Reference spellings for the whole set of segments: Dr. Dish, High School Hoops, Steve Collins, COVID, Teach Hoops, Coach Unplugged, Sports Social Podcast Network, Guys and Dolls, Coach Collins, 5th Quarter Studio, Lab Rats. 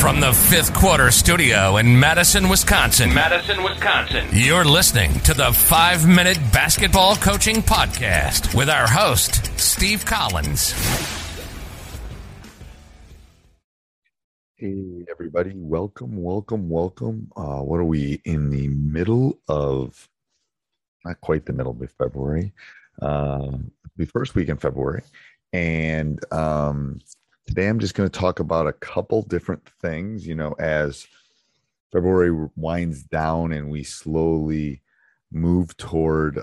From the 5th Quarter Studio in Madison, Wisconsin. You're listening to the 5-Minute Basketball Coaching Podcast with our host, Steve Collins. Hey, everybody. Welcome. What are we in the middle of? Not quite the middle of February. The first week in February. And today, I'm just going to talk about a couple different things, you know, as February winds down and we slowly move toward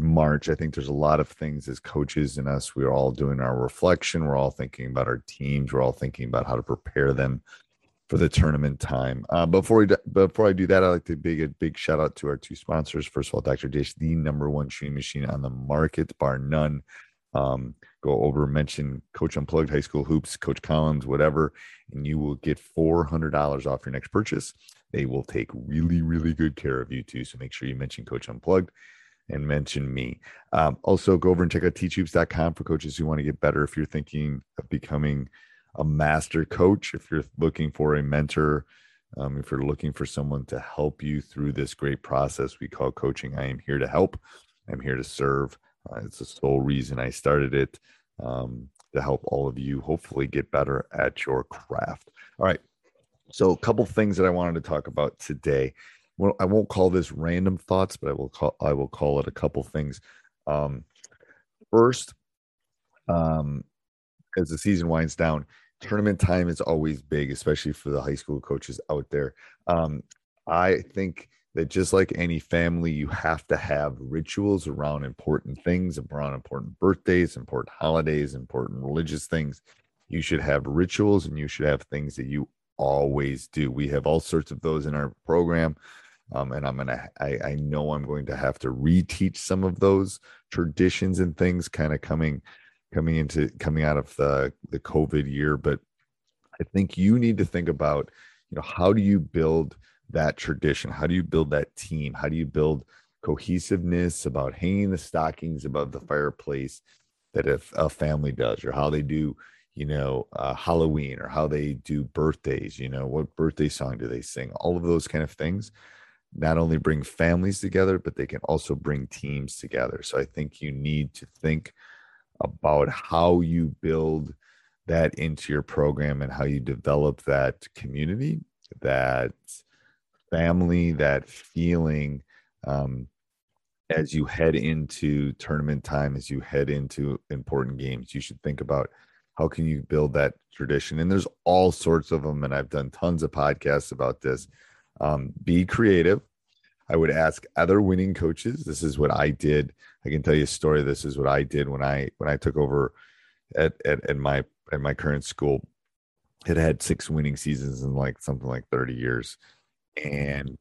March. I think there's a lot of things as coaches and us, we're all doing our reflection. We're all thinking about our teams. We're all thinking about how to prepare them for the tournament time. Before I do that, I'd like to make a big shout out to our two sponsors. First of all, Dr. Dish, the #1 shooting machine on the market, bar none. Go over, mention Coach Unplugged, High School Hoops, Coach Collins, whatever, and you will get $400 off your next purchase. They will take really, really good care of you too. So make sure you mention Coach Unplugged and mention me. Also go over and check out teachhoops.com for coaches who want to get better. If you're thinking of becoming a master coach, if you're looking for a mentor, if you're looking for someone to help you through this great process we call coaching, I am here to help. I'm here to serve. It's the sole reason I started it, to help all of you hopefully get better at your craft. All right. So a couple things that I wanted to talk about today. Well, I won't call this random thoughts, but I will call it a couple things. First, as the season winds down, tournament time is always big, especially for the high school coaches out there. I think that just like any family, you have to have rituals around important things, around important birthdays, important holidays, important religious things. You should have rituals and you should have things that you always do. We have all sorts of those in our program. And I know I'm going to have to reteach some of those traditions and things kind of coming out of the COVID year. But I think you need to think about, you know, how do you build that tradition? How do you build that team? How do you build cohesiveness about hanging the stockings above the fireplace that if a family does, or how they do, you know, Halloween, or how they do birthdays, you know, what birthday song do they sing? All of those kind of things not only bring families together, but they can also bring teams together. So I think you need to think about how you build that into your program and how you develop that community, that family, that feeling, as you head into tournament time, as you head into important games. You should think about how can you build that tradition, and there's all sorts of them, and I've done tons of podcasts about this. Be creative. I would ask other winning coaches. This is what I did. I can tell you a story. This is what I did when I took over at my current school. It had 6 winning seasons in like something like 30 years.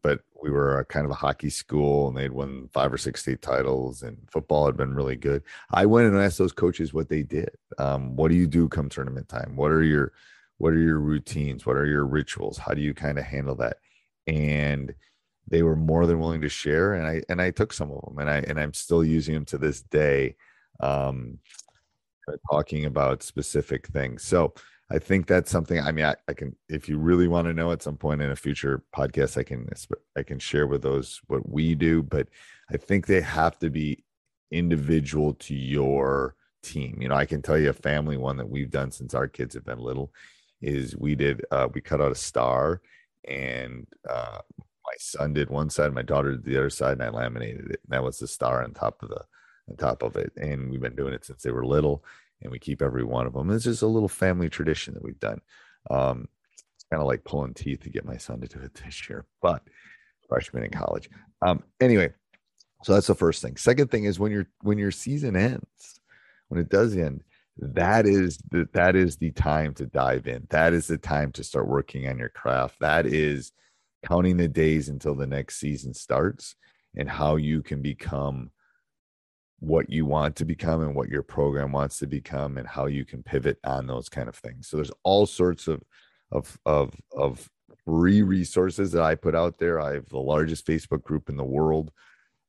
But we were a kind of a hockey school, and they'd won 5 or 6 state titles, and football had been really good. I went and asked those coaches what they did. What do you do come tournament time? What are your routines? What are your rituals? How do you kind of handle that? And they were more than willing to share. And I took some of them, and I'm still using them to this day, talking about specific things. So I think that's something, I can, if you really want to know at some point in a future podcast, I can share with those what we do, but I think they have to be individual to your team. You know, I can tell you a family one that we've done since our kids have been little is we cut out a star, and my son did one side, my daughter did the other side, and I laminated it. And that was the star on top of it. And we've been doing it since they were little. And we keep every one of them. It's just a little family tradition that we've done. It's kind of like pulling teeth to get my son to do it this year, but freshman in college. Anyway, so that's the first thing. Second thing is when your season ends, when it does end, that is the time to dive in. That is the time to start working on your craft. That is counting the days until the next season starts and how you can become what you want to become and what your program wants to become and how you can pivot on those kind of things. So there's all sorts of free resources that I put out there. I have the largest Facebook group in the world.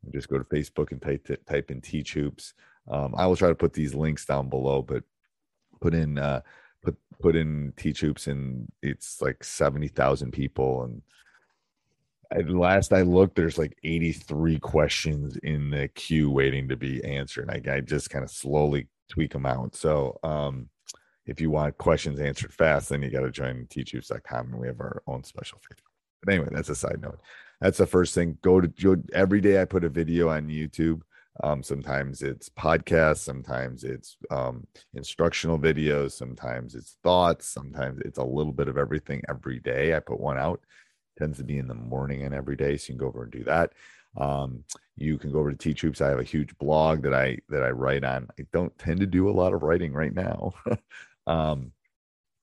You just go to Facebook and type in Teach Hoops. I will try to put these links down below, but put in Teach Hoops and it's like 70,000 people. And last I looked, there's like 83 questions in the queue waiting to be answered. I just kind of slowly tweak them out. So, if you want questions answered fast, then you got to join teachhoops.com, and we have our own special feature. But anyway, that's a side note. That's the first thing. Every day I put a video on YouTube. Sometimes it's podcasts, sometimes it's instructional videos, sometimes it's thoughts, sometimes it's a little bit of everything every day. I put one out. It tends to be in the morning and every day, so you can go over and do that. You can go over to Teach Hoops. I have a huge blog that I write on. I don't tend to do a lot of writing right now.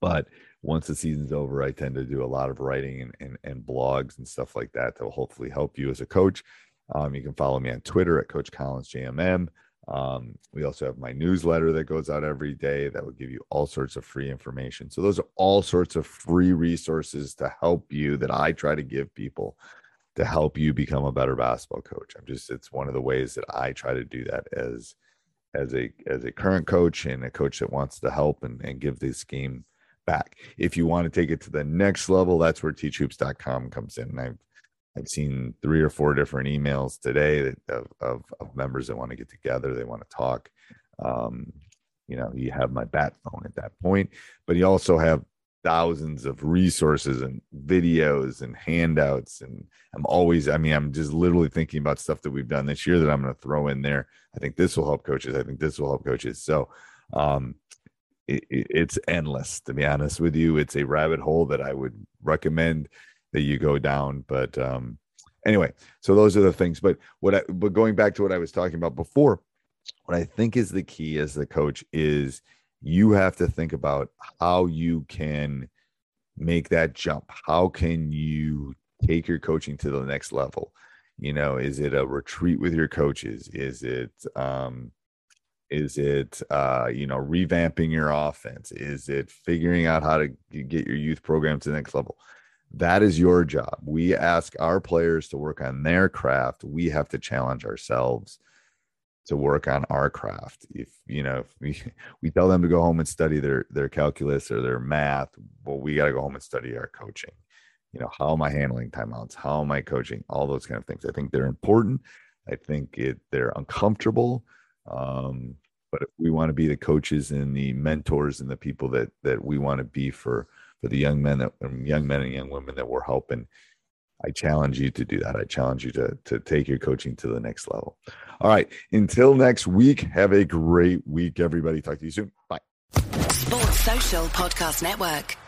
But once the season's over, I tend to do a lot of writing and blogs and stuff like that that will hopefully help you as a coach. You can follow me on Twitter at Coach Collins JMM. We also have my newsletter that goes out every day that will give you all sorts of free information. So those are all sorts of free resources to help you that I try to give people to help you become a better basketball coach. It's one of the ways that I try to do that as a current coach and a coach that wants to help and give this game back. If you want to take it to the next level, that's where teachhoops.com comes in. And I've seen 3 or 4 different emails today of members that want to get together. They want to talk. You have my bat phone at that point, but you also have thousands of resources and videos and handouts. And I'm just literally thinking about stuff that we've done this year that I'm going to throw in there. I think this will help coaches. So it's endless, to be honest with you. It's a rabbit hole that I would recommend that you go down. But anyway, so those are the things. But going back to what I was talking about before, what I think is the key as the coach is you have to think about how you can make that jump. How can you take your coaching to the next level? Is it a retreat with your coaches? Is it revamping your offense? Is it figuring out how to get your youth program to the next level? That is your job. We ask our players to work on their craft. We have to challenge ourselves to work on our craft. If we tell them to go home and study their calculus or their math, well, we got to go home and study our coaching. How am I handling timeouts? How am I coaching? All those kind of things. I think they're important. I think they're uncomfortable. But if we want to be the coaches and the mentors and the people that we want to be for the young men and young women that we're helping, I challenge you to do that. I challenge you to take your coaching to the next level. All right. Until next week, have a great week, everybody. Talk to you soon. Bye. Sports Social Podcast Network.